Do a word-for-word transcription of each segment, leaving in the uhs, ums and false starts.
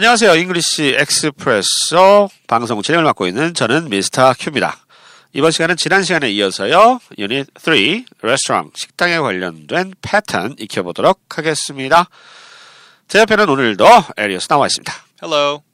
안녕하세요. 잉글리시 엑스프레소 방송 진행을 맡고 있는 저는 미스터 큐입니다. 이번 시간은 지난 시간에 이어서요. 유닛 삼, 레스토랑, 식당에 관련된 패턴 익혀보도록 하겠습니다. 제 옆에는 오늘도 에리어스 나와 있습니다. Hello.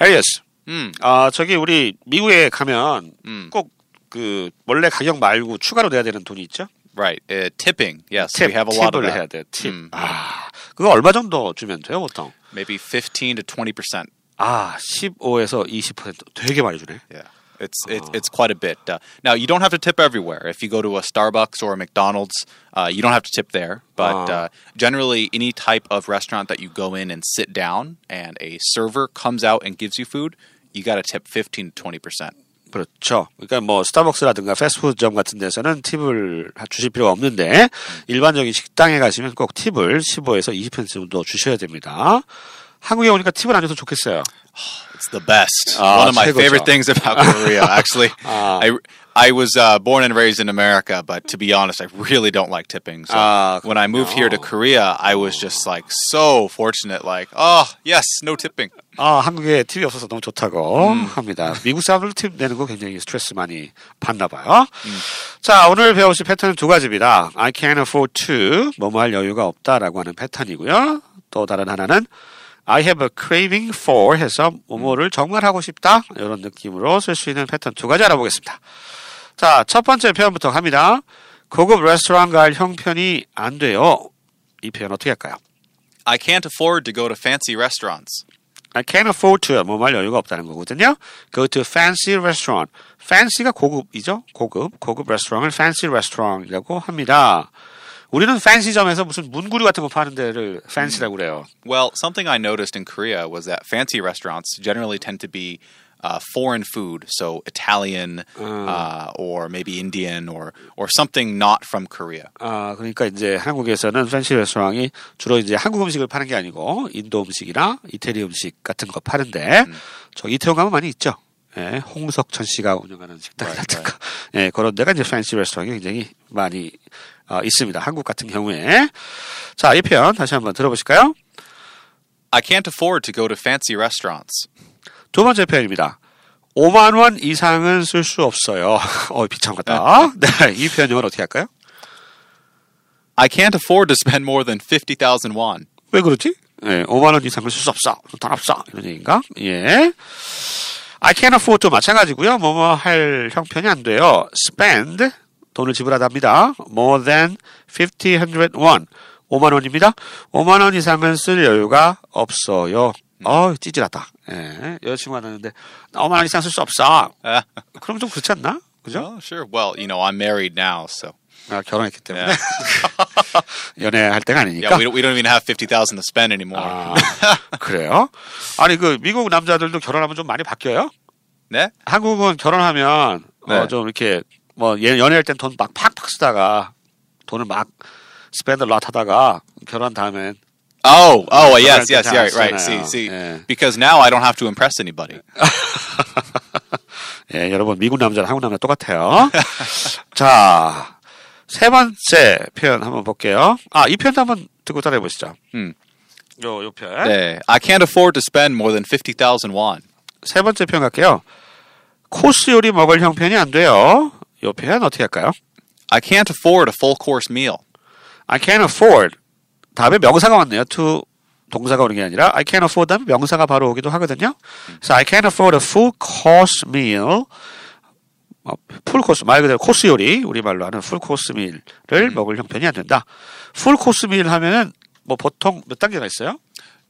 에리어스. 음. 아, 저기 우리 미국에 가면 음. 꼭 그 원래 가격 말고 추가로 내야 되는 돈이 있죠? Right. Uh, tipping. Yes, 팁, we have a lot of that. 팁을 해야 돼. 팁. 음. 아, 그거 얼마 정도 주면 돼요, 보통? Maybe fifteen to twenty percent. 아, 십오에서 이십 퍼센트. 되게 많이 주네. Yeah. It's it's it's quite a bit. Uh, now you don't have to tip everywhere. If you go to a Starbucks or a McDonald's, uh, you don't have to tip there. But uh, generally, any type of restaurant that you go in and sit down, and a server comes out and gives you food, you got to tip fifteen to twenty percent. 그렇죠. 그러니까 뭐 스타벅스라든가 패스트푸드점 같은 데서는 팁을 주실 필요가 없는데 일반적인 식당에 가시면 꼭 팁을 십오에서 이십 퍼센트 정도 주셔야 됩니다. 한국에 오니까 팁을 안 줘도 좋겠어요. It's the best. 아, One of my 최고죠. favorite things about Korea, actually. 아. I I was uh, born and raised in America, but to be honest, I really don't like tipping. So 아, when I moved here to Korea, I was just like so fortunate. Like, oh yes, no tipping. 아, 한국에 팁이 없어서 너무 좋다고 음. 합니다. 미국 사람들 팁 내는 거 굉장히 스트레스 많이 받나 봐요. 음. 자, 오늘 배우실 패턴은 두 가지입니다. I can't afford to, 뭐뭐 할 여유가 없다라고 하는 패턴이고요. 또 다른 하나는 I have a craving for 해서 뭐뭐를 정말 하고 싶다. 이런 느낌으로 쓸 수 있는 패턴 두 가지 알아보겠습니다. 자, 첫 번째 표현부터 갑니다. 고급 레스토랑 갈 형편이 안 돼요. 이 표현 어떻게 할까요? I can't afford to go to fancy restaurants. I can't afford to. 뭐뭐 할 여유가 없다는 거거든요. Go to fancy restaurant. Fancy가 고급이죠. 고급. 고급 레스토랑을 fancy restaurant이라고 합니다. 우리는 fancy점에서 무슨 문구류 같은 거 파는 데를 fancy라고 그래요. Well, something I noticed in Korea was that fancy restaurants generally tend to be uh, foreign food, so Italian 음. uh, or maybe Indian or or something not from Korea. 아, 그러니까 이제 한국에서는 fancy 레스토랑이 주로 이제 한국 음식을 파는 게 아니고 인도 음식이나 이태리 음식 같은 거 파는데 음. 저 이태원 가면 많이 있죠. 예, 홍석천 씨가 운영하는 식당 right, 같은 right. 거. 예, 그런 데가 이제 fancy 레스토랑이 굉장히 많이 어, 있습니다. 한국 같은 경우에. 자, 이 표현 다시 한번 들어보실까요? I can't afford to go to fancy restaurants. 두 번째 표현입니다. 오만 원 이상은 쓸 수 없어요. 어, 비참 같다. 네, 이 표현 영어로 어떻게 할까요? I can't afford to spend more than fifty thousand won. 왜 그렇지? 예, 오만 원 이상은 쓸 수 없어. 돈 없어. 이런 얘기인가? 예. I can't afford to 마찬가지고요. 뭐뭐 할 형편이 안 돼요. spend 돈을 지불하답니다. more than fifty hundred won. 오만 원입니다. 오만 원 이상은 쓸 여유가 없어요. 어 찌질하다. 예, 여자친구가 나는데 오만 원 이상 쓸 수 없어. 그럼 좀 그렇지 않나? 그죠? Well, sure. Well, you know, I'm married now, so. 아, 결혼했기 때문에. Yeah. 연애할 때가 아니니까. Yeah, we don't, we don't even have fifty thousand to spend anymore. 아, 그래요? 아니, 그 미국 남자들도 결혼하면 좀 많이 바뀌어요? 네? 한국은 결혼하면 네. 어, 좀 이렇게 뭐 연애할 땐 돈 막 팍팍 쓰다가 돈을 막 spend a lot 하다가 결혼 다음엔 Oh, oh, yes, yes, right, right. See, see. 예. Because now I don't have to impress anybody. 예, 여러분 미국 남자랑 한국 남자 똑같아요. 자, 세 번째 표현 한번 볼게요. 아, 이 표현도 한번 듣고 따라해 보시죠. 음. 요, 요 표현. 네. I can't afford to spend more than fifty thousand won. 세 번째 표현 갈게요. 코스 요리 먹을 형편이 안 돼요. 요 표현 어떻게 할까요? I can't afford a full course meal. I can't afford. 다음에 명사가 왔네요. to 동사가 오는 게 아니라 I can't afford 다음에 명사가 바로 오기도 하거든요. 그래서 I can't afford a full course meal. 어, 풀코스, 말 그대로 코스 요리, 우리말로 하는 풀코스밀을 음. 먹을 형편이 안 된다. 풀코스밀 하면은 뭐 보통 몇 단계가 있어요?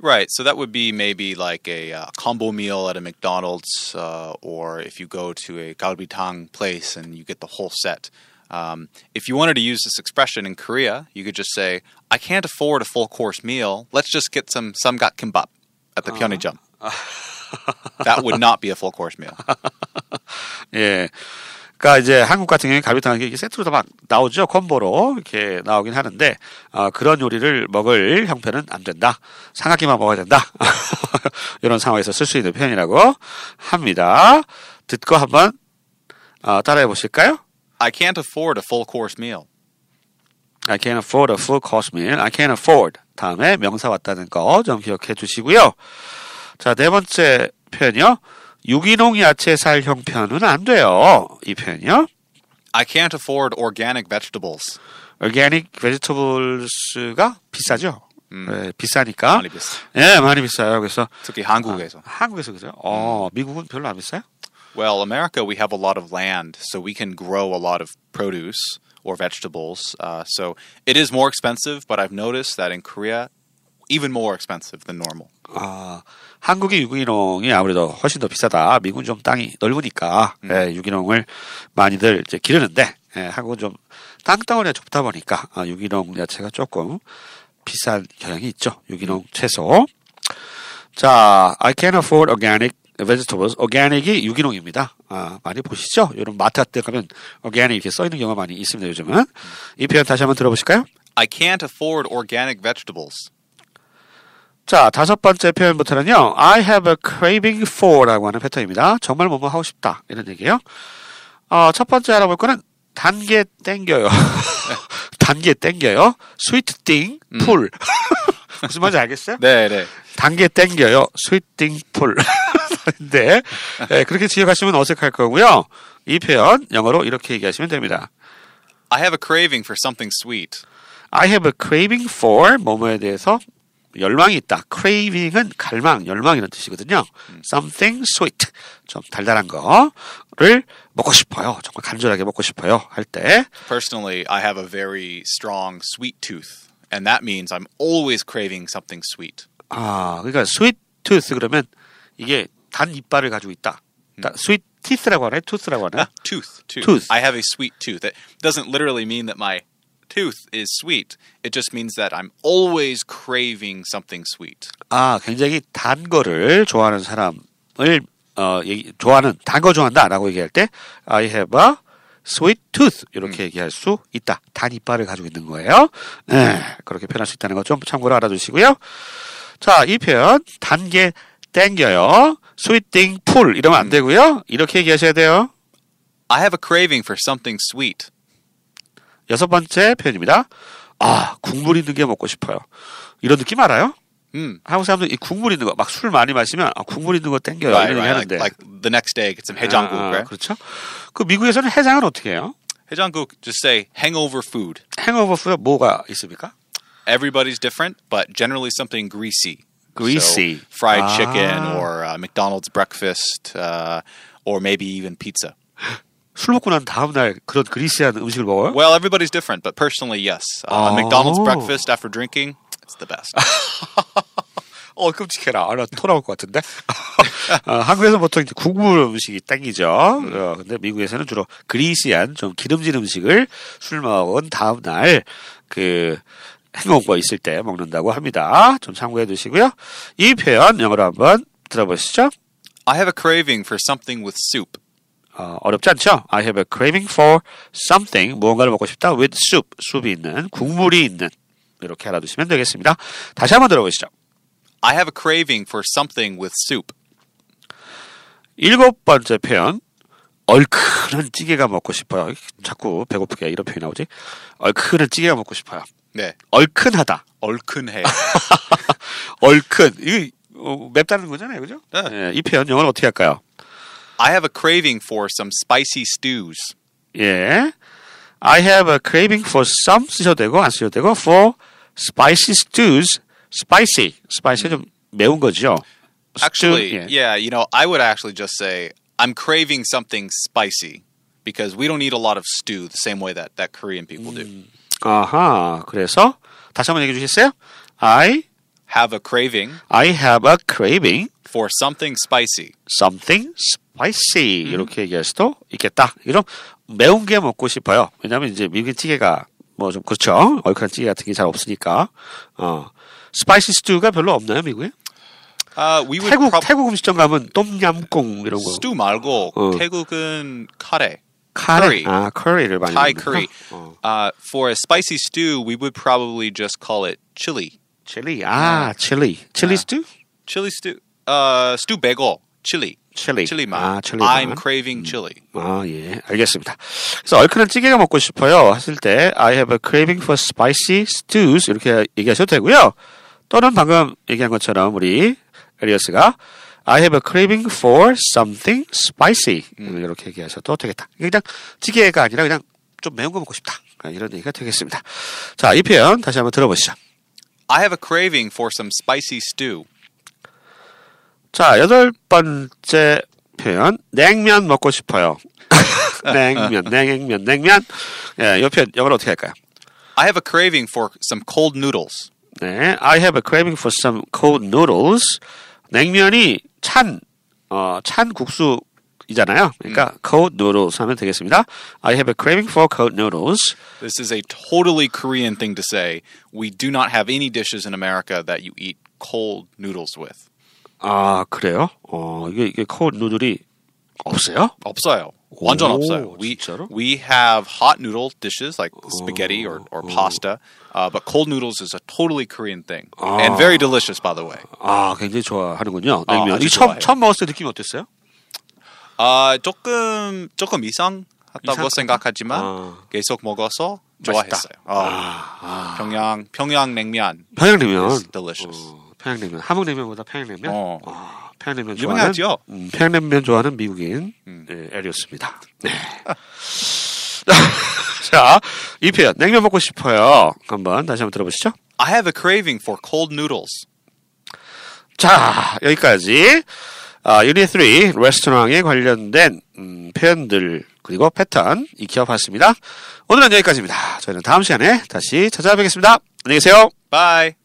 Right, so that would be maybe like a uh, combo meal at a McDonald's uh, or if you go to a galbitang place and you get the whole set. Um, if you wanted to use this expression in Korea, you could just say, I can't afford a full course meal. Let's just get some samgak kimbap at the uh. Pyeonijjeom. That would not be a full course meal. 예. 그러니까 이제 한국 같은 경우에 갈비탕 이게 세트로 다 막 나오죠. 콤보로 이렇게 나오긴 하는데 어, 그런 요리를 먹을 형편은 안 된다. 삼각김밥 먹어야 된다. 이런 상황에서 쓸 수 있는 표현이라고 합니다. 듣고 한번 어, 따라해 보실까요? I can't afford a full course meal. I can't afford a full course meal. I can't afford. 다음에 명사 왔다는 거 좀 기억해 주시고요. 자, 네 번째 표현이요. 유기농 야채 살 형편은 안 돼요. 이 표현이요. I can't afford organic vegetables. Organic vegetable가 비싸죠. 음. 네, 비싸니까. 많이 비싸. 예, 많이 비싸요. 그래서 특히 한국에서. 아, 한국에서 그죠? 어, 미국은 별로 안 비싸요? Well, America, we have a lot of land, so we can grow a lot of produce or vegetables. Uh, so it is more expensive, but I've noticed that in Korea, even more expensive than normal. 아, 한국의 유기농이 아무래도 훨씬 더 비싸다. 미국은 좀 땅이 넓으니까 음. 예, 유기농을 많이들 이제 기르는데 예, 한국은 좀 땅덩어리가 좁다 보니까 아, 유기농 야채가 조금 비싼 경향이 있죠. 유기농 채소. 자, I can't afford organic vegetables. Organic이 유기농입니다. 아, 많이 보시죠? 이런 마트 같은 데 가면 organic 이렇게 써있는 경우가 많이 있습니다. 요즘은. 이 표현 다시 한번 들어보실까요? I can't afford organic vegetables. 자, 다섯 번째 표현부터는요. I have a craving for 라고 하는 패턴입니다. 정말 뭐뭐 하고 싶다. 이런 얘기예요. 어, 첫 번째 알아볼 거는 단 게 땡겨요. 단 게 땡겨요. Sweet thing, pull. 무슨 말인지 알겠어요? 네, 네. 단 게 땡겨요. Sweet thing, pull. 네. 네, 그렇게 지어가시면 어색할 거고요. 이 표현 영어로 이렇게 얘기하시면 됩니다. I have a craving for something sweet. I have a craving for 뭐뭐에 대해서 열망이 있다. craving은 갈망, 열망이라는 뜻이거든요. something sweet, 좀 달달한 거를 먹고 싶어요. 정말 간절하게 먹고 싶어요. 할 때. Personally, I have a very strong sweet tooth, and that means I'm always craving something sweet. 아, 그러니까 sweet tooth 그러면 이게 단 이빨을 가지고 있다. sweet teeth라고 하네, tooth라고 하네. 아, tooth, tooth. tooth. I have a sweet tooth. It doesn't literally mean that my tooth is sweet. It just means that I'm always craving something sweet. 아, 굉장히 단 거를 좋아하는 사람을 어, 얘기, 좋아하는 단 거 좋아한다라고 얘기할 때 I have a sweet tooth 이렇게 음. 얘기할 수 있다. 단 이빨을 가지고 있는 거예요. 네, 그렇게 표현할 수 있다는 거 좀 참고로 알아두시고요. 자, 이 표현 단 게 땡겨요. Sweet thing pull 이러면 안 되고요. 이렇게 얘기하셔야 돼요. I have a craving for something sweet. 여섯 번째 표현입니다. 아, 국물 있는 게 먹고 싶어요. 이런 느낌 알아요? 음. 한국 사람들 이 국물 있는 거, 막 술 많이 마시면 아, 국물 있는 거 땡겨요. Right, 이런 right. 얘기 하는데. Like, like the next day, get some 해장국. 아, right? 그렇죠. 그 미국에서는 해장은 어떻게 해요? 해장국, just say hangover food. Hangover food 뭐가 있습니까? Everybody's different, but generally something greasy. Greasy. So, fried 아. chicken or uh, McDonald's breakfast uh, or maybe even pizza. 술 먹고 난 다음 날 그런 그리시한 음식을 먹어요? Well, everybody's different, but personally, yes. Uh, 아. McDonald's breakfast after drinking, it's the best. 어, 끔찍해라. 아, 나 토 나올 것 같은데. 어, 한국에서 보통 이제 국물 음식이 땡기죠. 음. 어, 근데 미국에서는 주로 그리시한 좀 기름진 음식을 술 먹은 다음 날 그 행복과 있을 때 먹는다고 합니다. 좀 참고해 두시고요. 이 표현 영어로 한번 들어보시죠. I have a craving for something with soup. 어, 어렵지 않죠? I have a craving for something. 무언가를 먹고 싶다. With soup. 숲이 있는, 국물이 있는. 이렇게 알아두시면 되겠습니다. 다시 한번 들어보시죠. I have a craving for something with soup. 일곱 번째 표현. 얼큰한 찌개가 먹고 싶어요. 자꾸 배고프게 이런 표현이 나오지. 얼큰한 찌개가 먹고 싶어요. 네. 얼큰하다. 얼큰해. 얼큰. 이게 맵다는 거잖아요. 그죠? 네. 네, 이 표현 영어는 어떻게 할까요? I have a craving for some spicy stews. 예. I have a craving for some 쓰셔도 되고 안 쓰셔도 되고 for spicy stews. Spicy. Spicy 좀 매운 거죠. Actually, Stew, yeah. yeah, you know, I would actually just say I'm craving something spicy because we don't eat a lot of stew the same way that that Korean people do. 음, 아하. 그래서 다시 한번 얘기해 주시겠어요? I have a craving. I have a craving for something spicy. Something spicy. spicy 이렇게 얘기할 수도 있겠다. 이런 매운 게 먹고 싶어요. 왜냐하면 이제 미국의 찌개가 뭐 좀 그렇죠. 얼큰한 찌개 같은 게 잘 없으니까. 어, 스파이시 스튜가 별로 없나요, 미국에? Uh, we would 태국 prob- 태국 음식점 가면 똠얌꿍 이런 거. 스튜 말고 어. 태국은 카레. 카레. 아, 커리를 많이. Thai curry. 어. Uh, for a spicy stew, we would probably just call it chili. Chili. 아, chili. Chili stew? Chili stew. Uh, stew 베고 chili. 칠리. 칠리만. 아, 칠리만. I'm craving chili. 아, 예. 알겠습니다. 그래서 얼큰한 찌개가 먹고 싶어요 하실 때 I have a craving for spicy stews 이렇게 얘기하셔도 되고요. 또는 방금 얘기한 것처럼 우리 리어스가 I have a craving for something spicy. 음, 이렇게 얘기하셔도 되겠다. 그냥 찌개가 아니라 그냥 좀 매운 거 먹고 싶다. 이런 얘기가 되겠습니다. 자, 이 표현 다시 한번 들어보시죠. I have a craving for some spicy stew. 자, 여덟 번째 표현. 냉면 먹고 싶어요. 냉면, 냉면, 냉면. 예, 이 표현 영어로 어떻게 할까요? I have a craving for some cold noodles. 네, I have a craving for some cold noodles. 냉면이 찬, 어, 찬 국수이잖아요. 그러니까 음. cold noodles 하면 되겠습니다. I have a craving for cold noodles. This is a totally Korean thing to say. We do not have any dishes in America that you eat cold noodles with. 아, 그래요? 어, 이게, 이게 cold noodle이 없어요? 없어요. 완전 없어요. We, we have hot noodle dishes like spaghetti or, or pasta, uh, but cold noodles is a totally Korean thing. 아. And very delicious, by the way. 아, 굉장히 좋아하는군요. 아, 냉면. 이 처음, 처음 먹었을 때 느낌이 어땠어요? 아, 조금, 조금 이상하다고 생각하지만 아. 계속 먹어서 좋아했어요. 아. 아. 평양, 평양 냉면. 평양 냉면. It's delicious. 어, 평양 냉면. 한국 냉면보다 평양 냉면? 어. 아. 평양냉면 좋아하는, 음, 평양냉면 좋아하는 미국인 음. 네, 에리였습니다. 네. 자, 이 표현 냉면 먹고 싶어요. 한번 다시 한번 들어보시죠. I have a craving for cold noodles. 자, 여기까지 아, 유닛 삼 레스토랑에 관련된 음, 표현들 그리고 패턴 익혀봤습니다. 오늘은 여기까지입니다. 저희는 다음 시간에 다시 찾아뵙겠습니다. 안녕히 계세요. Bye.